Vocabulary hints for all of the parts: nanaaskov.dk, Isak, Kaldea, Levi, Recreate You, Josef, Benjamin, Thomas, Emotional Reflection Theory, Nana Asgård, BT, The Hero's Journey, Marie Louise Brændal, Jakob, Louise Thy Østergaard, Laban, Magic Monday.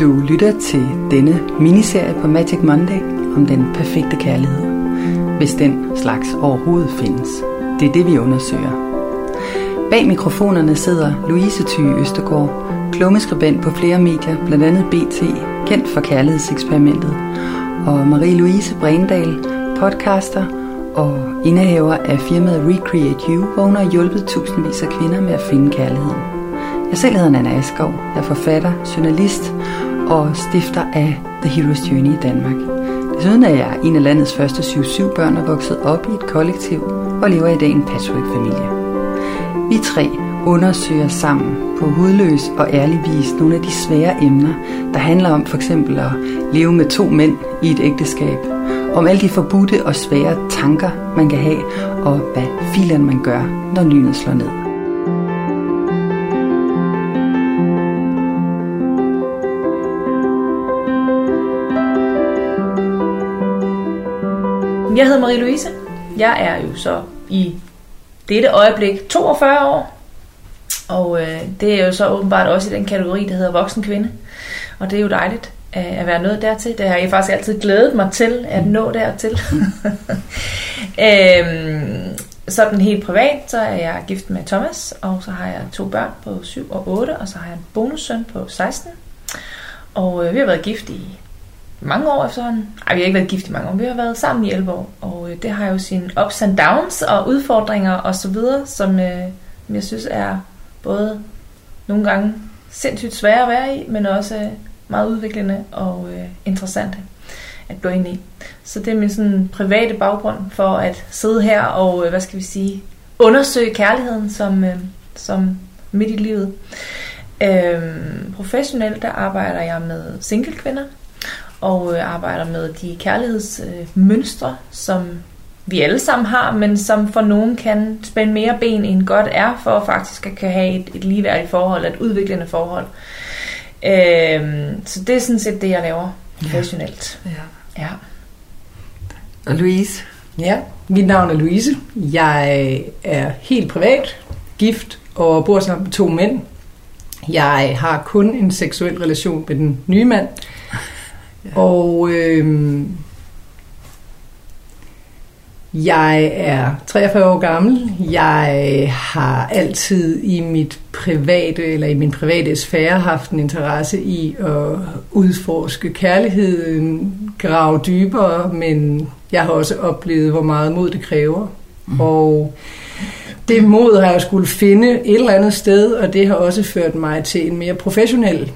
Du lytter til denne miniserie på Magic Monday om den perfekte kærlighed, hvis den slags overhovedet findes. Det er det, vi undersøger. Bag mikrofonerne sidder Louise Thy Østergaard, klummeskribent på flere medier, bl.a. BT, kendt for kærlighedseksperimentet, og Marie Louise Brændal, podcaster og indehaver af firmaet Recreate You, hvor hun har hjulpet tusindvis af kvinder med at finde kærligheden. Jeg selv hedder Nana Asgård, jeg er forfatter, journalist og stifter af The Hero's Journey i Danmark. Desuden er jeg en af landets første 7-7 børn og vokset op i et kollektiv og lever i dag i en patchwork-familie. Vi tre undersøger sammen på hudløs og ærlig vis nogle af de svære emner, der handler om for eksempel at leve med 2 mænd i et ægteskab, om alle de forbudte og svære tanker, man kan have, og hvad filan man gør, når lynet slår ned. Jeg hedder Marie Louise. Jeg er jo så i dette øjeblik 42 år. Og det er jo så åbenbart også i den kategori, der hedder voksen kvinde. Og det er jo dejligt at være nået dertil. Det har jeg faktisk altid glædet mig til at nå dertil. Sådan helt privat, så er jeg gift med Thomas. Og så har jeg 2 børn på 7 og 8. Og så har jeg en bonussøn på 16. Og vi har været gift i mange år efterhånden. Ej, vi har ikke været gift i mange år. Vi har været sammen i 11 år. Og det har jo sine ups and downs og udfordringer og så videre, som jeg synes er både nogle gange sindssygt svære at være i, men også meget udviklende og interessante at gå ind i. Så det er min sådan private baggrund for at sidde her og, undersøge kærligheden som midt i livet. Professionelt, der arbejder jeg med singlekvinder, og arbejder med de kærlighedsmønstre, som vi alle sammen har, men som for nogen kan spænde mere ben end godt er, for faktisk at kan have et ligeværdigt forhold, et udviklende forhold. Så det er sådan set det, jeg laver professionelt. Ja. Og Louise? Ja, mit navn er Louise. Jeg er helt privat, gift og bor sammen med 2 mænd. Jeg har kun en seksuel relation med den nye mand. Ja. Og jeg er 43 år gammel. Jeg har altid i min private sfære haft en interesse i at udforske kærligheden, grave dybere, men jeg har også oplevet, hvor meget mod det kræver. Og det mod har jeg skulle finde et eller andet sted, og det har også ført mig til en mere professionel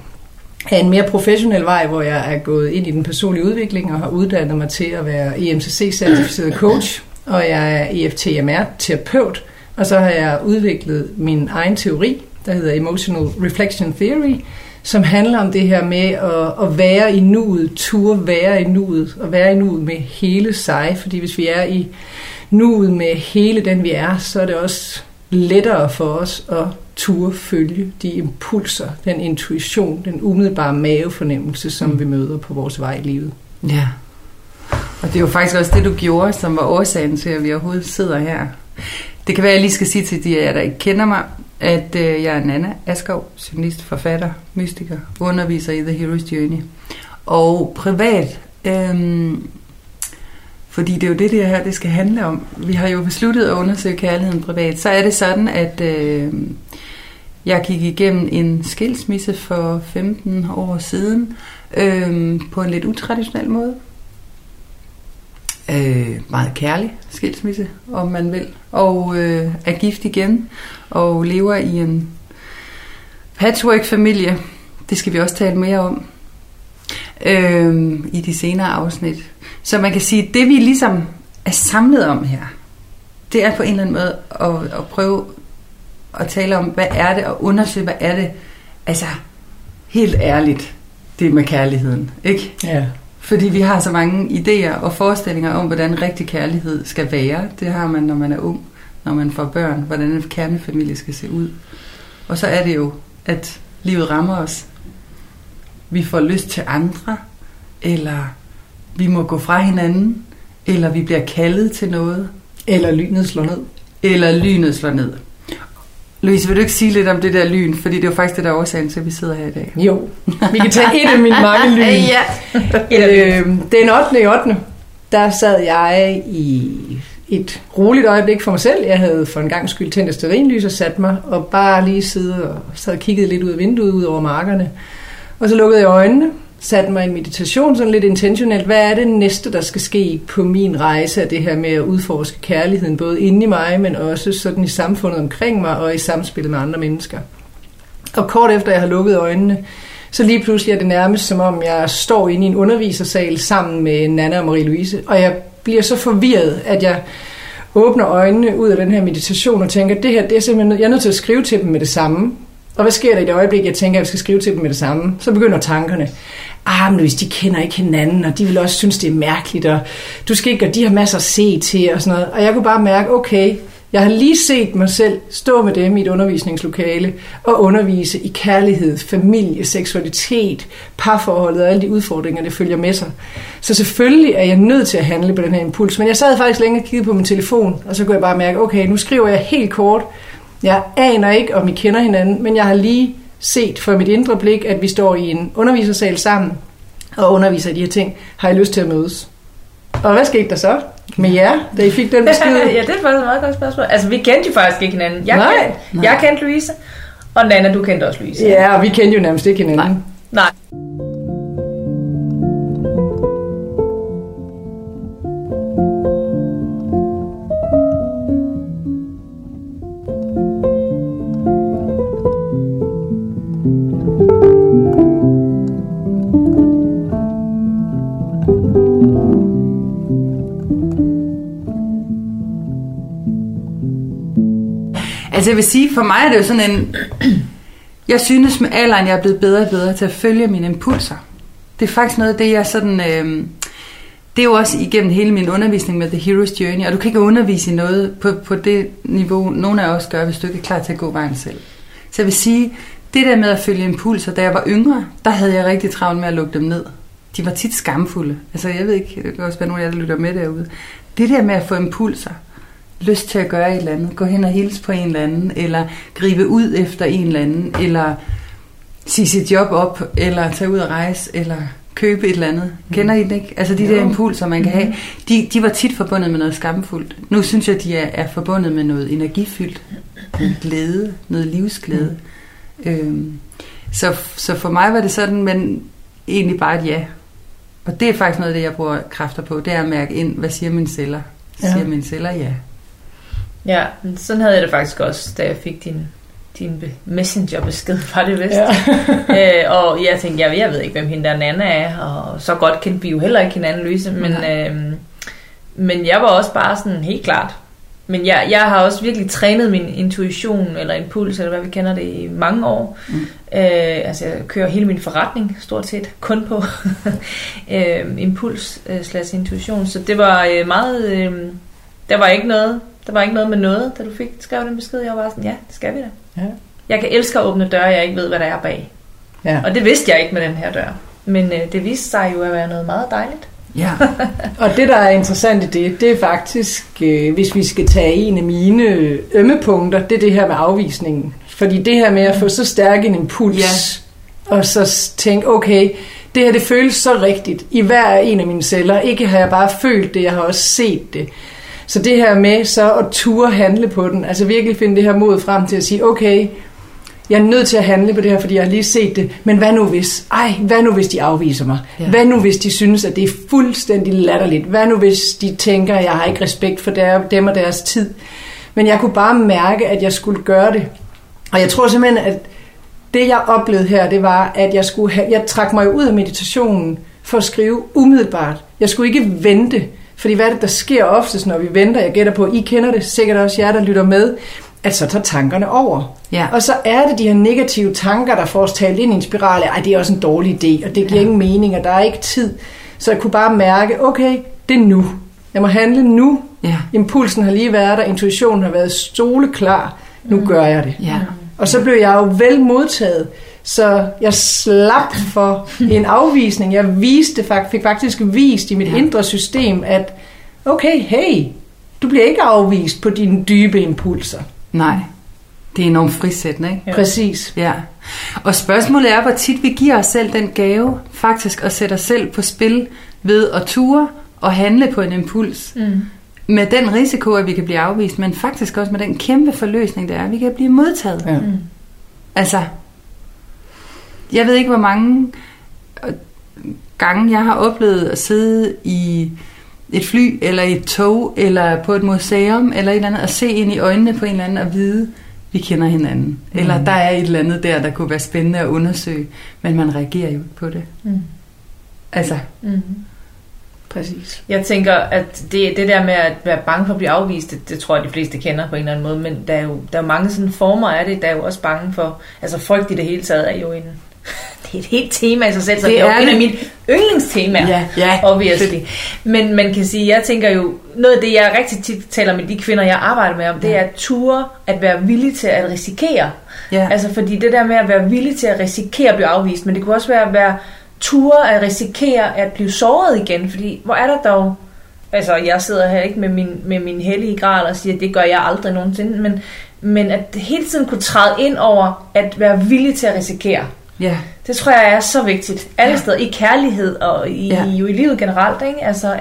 vej, hvor jeg er gået ind i den personlige udvikling og har uddannet mig til at være EMCC-certificeret coach, og jeg er EFTMR-terapeut, og så har jeg udviklet min egen teori, der hedder Emotional Reflection Theory, som handler om det her med at være i nuet, turde være i nuet, og være i nuet med hele sig, fordi hvis vi er i nuet med hele den vi er, så er det også lettere for os at turde følge de impulser, den intuition, den umiddelbare mavefornemmelse, som vi møder på vores vej i livet. Ja, og det er jo faktisk også det, du gjorde, som var årsagen til, at vi overhovedet sidder her. Det kan være, jeg lige skal sige til de af jer, der ikke kender mig, at jeg er Nana Asgård, journalist, forfatter, mystiker, underviser i The Hero's Journey. Og privat, fordi det er jo det her, det skal handle om. Vi har jo besluttet at undersøge kærligheden privat. Så er det sådan, at jeg gik igennem en skilsmisse for 15 år siden på en lidt utraditionel måde. Meget kærlig skilsmisse, om man vil. Og er gift igen og lever i en patchwork-familie. Det skal vi også tale mere om i de senere afsnit. Så man kan sige, at det vi ligesom er samlet om her, det er på en eller anden måde at prøve at tale om, hvad er det, og undersøge, hvad er det, altså helt ærligt, det med kærligheden, ikke? Ja. Fordi vi har så mange idéer og forestillinger om, hvordan rigtig kærlighed skal være. Det har man, når man er ung, når man får børn, hvordan en kernefamilie skal se ud. Og så er det jo, at livet rammer os. Vi får lyst til andre, eller vi må gå fra hinanden, eller vi bliver kaldet til noget. Eller lynet slår ned. Louise, vil du ikke sige lidt om det der lyn? Fordi det er jo faktisk det, der er årsagen til, at vi sidder her i dag. Jo, vi kan tage et af mine mange lyn. Ja. Den 8. der sad jeg i et roligt øjeblik for mig selv. Jeg havde for en gang skyld tændt et stearinlys og sat mig, og bare lige sad og kiggede lidt ud af vinduet, ud over markerne. Og så lukkede jeg øjnene, satte mig i en meditation, sådan lidt intentionelt. Hvad er det næste, der skal ske på min rejse af det her med at udforske kærligheden, både inde i mig, men også sådan i samfundet omkring mig og i samspillet med andre mennesker. Og kort efter jeg har lukket øjnene, så lige pludselig er det nærmest som om, jeg står inde i en undervisersal sammen med Nana og Marie Louise, og jeg bliver så forvirret, at jeg åbner øjnene ud af den her meditation og tænker, det her, det er simpelthen, jeg er nødt til at skrive til dem med det samme. Og hvad sker der i det øjeblik, jeg tænker, at jeg skal skrive til dem med det samme? Så begynder tankerne. Men hvis de kender ikke hinanden, og de vil også synes, det er mærkeligt, og du skal ikke, og de har masser at se til, og sådan noget. Og jeg kunne bare mærke, okay, jeg har lige set mig selv stå med dem i et undervisningslokale og undervise i kærlighed, familie, seksualitet, parforholdet og alle de udfordringer, det følger med sig. Så selvfølgelig er jeg nødt til at handle på den her impuls. Men jeg sad faktisk længe og kiggede på min telefon, og så kunne jeg bare mærke, okay, nu skriver jeg helt kort. Jeg aner ikke, om I kender hinanden, men jeg har lige set for mit indre blik, at vi står i en undervisersal sammen og underviser de her ting. Har I lyst til at mødes? Og hvad skete der så med jer, da I fik den besked? Ja, det er faktisk et meget godt spørgsmål. Altså, vi kendte jo faktisk ikke hinanden. Jeg kendte Louise, og Nana, du kendte også Louise. Ja, og vi kendte jo nærmest ikke hinanden. Nej. Altså jeg vil sige, for mig er det jo sådan en, jeg synes med alderen, jeg er blevet bedre og bedre til at følge mine impulser. Det er faktisk noget af det, jeg sådan, det er jo også igennem hele min undervisning med The Hero's Journey, og du kan ikke undervise i noget på det niveau, nogen af os gør, hvis du ikke er klar til at gå vejen selv. Så jeg vil sige, det der med at følge impulser, da jeg var yngre, der havde jeg rigtig travlt med at lukke dem ned. De var tit skamfulde. Altså jeg ved ikke, det kan også være nogen af jer, der lytter med derude. Det der med at få impulser, lyst til at gøre et eller andet, gå hen og hilse på en eller anden, eller gribe ud efter en eller anden, eller sige sit job op, eller tage ud og rejse, eller købe et eller andet. Kender I det ikke? Altså de der impulser, man kan have, de var tit forbundet med noget skamfuldt. Nu synes jeg, de er forbundet med noget energifyldt, noget glæde, noget livsglæde. Så for mig var det sådan, men egentlig bare et ja. Og det er faktisk noget af det, jeg bruger kræfter på, det er at mærke ind, hvad siger mine celler? Siger mine celler ja. Ja, sådan havde jeg det faktisk også, da jeg fik din messengerbesked fra det vest. Ja. Og jeg tænkte, jeg ved ikke, hvem hende der Nana er, og så godt kendte vi jo heller ikke hinanden, Louise, men jeg var også bare sådan helt klart. Men jeg har også virkelig trænet min intuition eller impuls, eller hvad vi kender det, i mange år. Altså jeg kører hele min forretning stort set kun på impuls/intuition, så det var meget... Der var ikke noget med noget, da du skrev den besked. Jeg var sådan, ja, det skal vi da. Ja. Jeg kan elske at åbne døre, jeg ikke ved, hvad der er bag. Ja. Og det vidste jeg ikke med den her dør. Men det viste sig jo at være noget meget dejligt. Ja. Og det, der er interessant i det, det er faktisk, hvis vi skal tage en af mine ømme punkter, det er det her med afvisningen. Fordi det her med at få så stærk en impuls, og så tænke, okay, det her, det føles så rigtigt i hver en af mine celler. Ikke har jeg bare følt det, jeg har også set det. Så det her med så at turde handle på den, altså virkelig finde det her mod frem til at sige, okay, jeg er nødt til at handle på det her, fordi jeg har lige set det, men hvad nu hvis? Hvad nu hvis de afviser mig? Ja. Hvad nu hvis de synes, at det er fuldstændig latterligt? Hvad nu hvis de tænker, at jeg har ikke respekt for dem og deres tid? Men jeg kunne bare mærke, at jeg skulle gøre det. Og jeg tror simpelthen, at det jeg oplevede her, det var, at jeg trak mig ud af meditationen for at skrive umiddelbart. Jeg skulle ikke vente. Fordi hvad det, der sker oftest, når vi venter, jeg gætter på, I kender det, sikkert også jer, der lytter med, at så tager tankerne over. Ja. Og så er det de her negative tanker, der får os talt ind i en spiral af, det er også en dårlig idé, og det giver ingen mening, og der er ikke tid. Så jeg kunne bare mærke, okay, det er nu. Jeg må handle nu. Ja. Impulsen har lige været der, intuitionen har været soleklar. Nu gør jeg det. Ja. Og så blev jeg jo vel modtaget, så jeg slap for en afvisning. Jeg fik faktisk vist i mit indre system, at okay, hey, du bliver ikke afvist på dine dybe impulser. Nej, Det er enormt frisættende, ikke? Ja. Præcis. Ja. Og spørgsmålet er, hvor tit vi giver os selv den gave, faktisk at sætte os selv på spil ved at ture og handle på en impuls. Mm. Med den risiko, at vi kan blive afvist, men faktisk også med den kæmpe forløsning, der er, at vi kan blive modtaget. Ja. Mm. Altså, jeg ved ikke, hvor mange gange jeg har oplevet at sidde i et fly, eller i et tog, eller på et museum, eller et eller andet, og se ind i øjnene på en eller anden og vide, vi kender hinanden. Mm. Eller der er et eller andet der kunne være spændende at undersøge, men man reagerer jo på det. Mm. Altså. Mm. Præcis. Jeg tænker, at det der med at være bange for at blive afvist, det tror jeg, de fleste kender på en eller anden måde, men der er jo mange sådan former af det, der er jo også bange for, altså folk i det hele taget er jo en... Det er et helt tema i sig selv, så det er jo en af mine yndlingstemaer, obviously. Men man kan sige, jeg tænker jo, noget af det, jeg rigtig tit taler med de kvinder, jeg arbejder med om, det er at ture at være villig til at risikere. Ja. Altså fordi det der med at være villig til at risikere at blive afvist, men det kunne også være at være ture at risikere at blive såret igen, fordi hvor er der dog... Altså, jeg sidder her ikke med min hellige gral og siger, at det gør jeg aldrig nogensinde, men at hele tiden kunne træde ind over at være villig til at risikere. Ja. Det tror jeg er så vigtigt. Alle steder, i kærlighed og jo i livet generelt, ikke? Altså,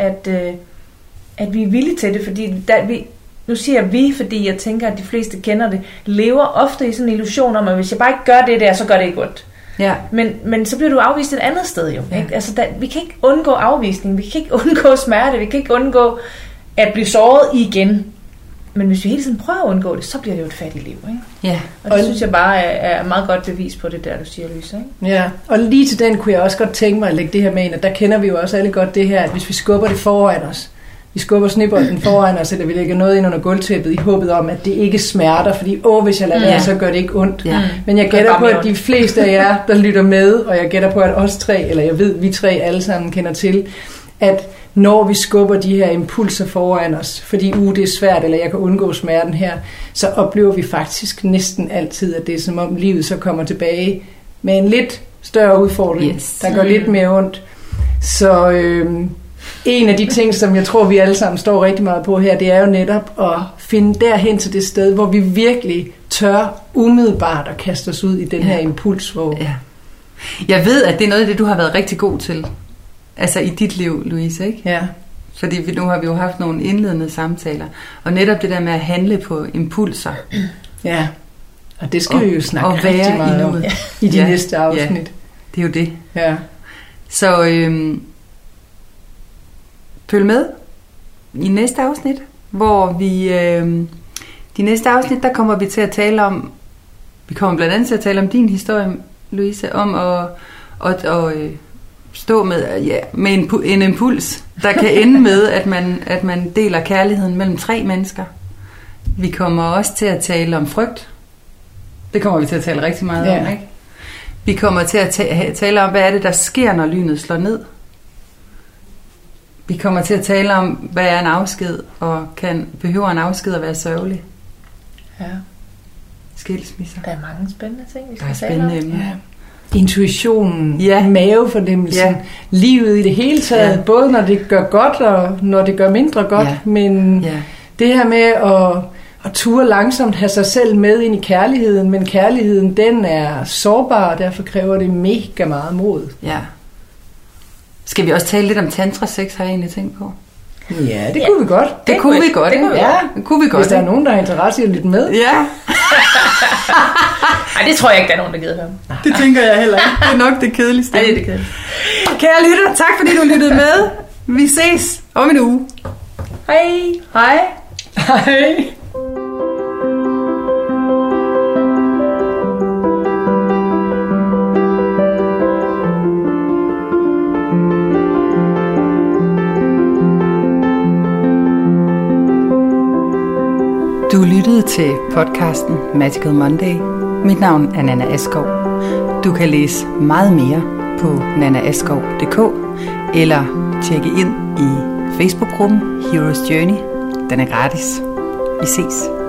at vi er villige til det, fordi nu siger jeg vi, fordi jeg tænker, at de fleste kender det, lever ofte i sådan en illusion om, at hvis jeg bare ikke gør det der, så gør det ikke ondt. Ja. Men så bliver du afvist et andet sted jo, ikke? Ja. Altså, vi kan ikke undgå afvisning, vi kan ikke undgå smerte, vi kan ikke undgå at blive såret igen. Men hvis vi hele tiden prøver at undgå det, så bliver det jo et fattigt liv, ikke? Ja. Og det synes jeg bare er meget godt bevis på det der, du siger, Louise, ikke? Ja, og lige til den kunne jeg også godt tænke mig at lægge det her med ind, og der kender vi jo også alle godt det her, at hvis vi skubber det foran os, vi skubber snebolden foran os, eller vi lægger noget ind under gulvtæppet i håbet om, at det ikke smerter, fordi hvis jeg lader være, så gør det ikke ondt. Ja. Men jeg gætter på, at de fleste af jer, der lytter med, og jeg gætter på, at os tre, eller jeg ved, vi tre alle sammen kender til, at når vi skubber de her impulser foran os, fordi det er svært, eller jeg kan undgå smerten her, så oplever vi faktisk næsten altid, at det er som om livet så kommer tilbage med en lidt større udfordring, der gør lidt mere ondt. Så en af de ting, som jeg tror, vi alle sammen står rigtig meget på her, det er jo netop at finde derhen til det sted, hvor vi virkelig tør umiddelbart at kaste os ud i den her impulsvåg. Ja. Jeg ved, at det er noget af det, du har været rigtig god til. Altså i dit liv, Louise, ikke? Ja. Fordi nu har vi jo haft nogle indledende samtaler. Og netop det der med at handle på impulser. Ja. Og det skal vi jo snakke rigtig meget om i de næste afsnit. Ja. Det er jo det. Ja. Så følg med i næste afsnit, hvor vi... de næste afsnit, der kommer vi til at tale om... Vi kommer blandt andet til at tale om din historie, Louise, om at stå med, med en impuls, der kan ende med, at man deler kærligheden mellem 3 mennesker. Vi kommer også til at tale om frygt. Det kommer vi til at tale rigtig meget om, ikke? Vi kommer til at tale om, hvad er det, der sker, når lynet slår ned. Vi kommer til at tale om, hvad er en afsked, og behøver en afsked at være sørgelig? Ja. Skilsmisser. Der er mange spændende ting, vi skal tale om. Intuitionen, mavefornemmelsen, livet i det hele taget, både når det gør godt og når det gør mindre godt, men det her med at ture langsomt, have sig selv med ind i kærligheden, men kærligheden, den er sårbar, og derfor kræver det mega meget mod. Ja. Skal vi også tale lidt om tantra-sex, har jeg egentlig tænkt på? Ja, det kunne vi godt. Det kunne vi godt, ikke? Ja, det kunne vi godt. Hvis der er nogen, der har interesse i at lytte med. Ja. Nej, det tror jeg ikke, der er nogen, der gider høre. Det tænker jeg heller ikke. Det er nok det kedeligste. Ja, det er det kedeligste. Kære lytter, tak fordi du lyttede med. Vi ses om en uge. Hej. Hej. Hej. Du lyttede til podcasten Magical Monday. Mit navn er Nana Asgård. Du kan læse meget mere på nanaaskov.dk eller tjekke ind i Facebook-gruppen Hero's Journey. Den er gratis. Vi ses.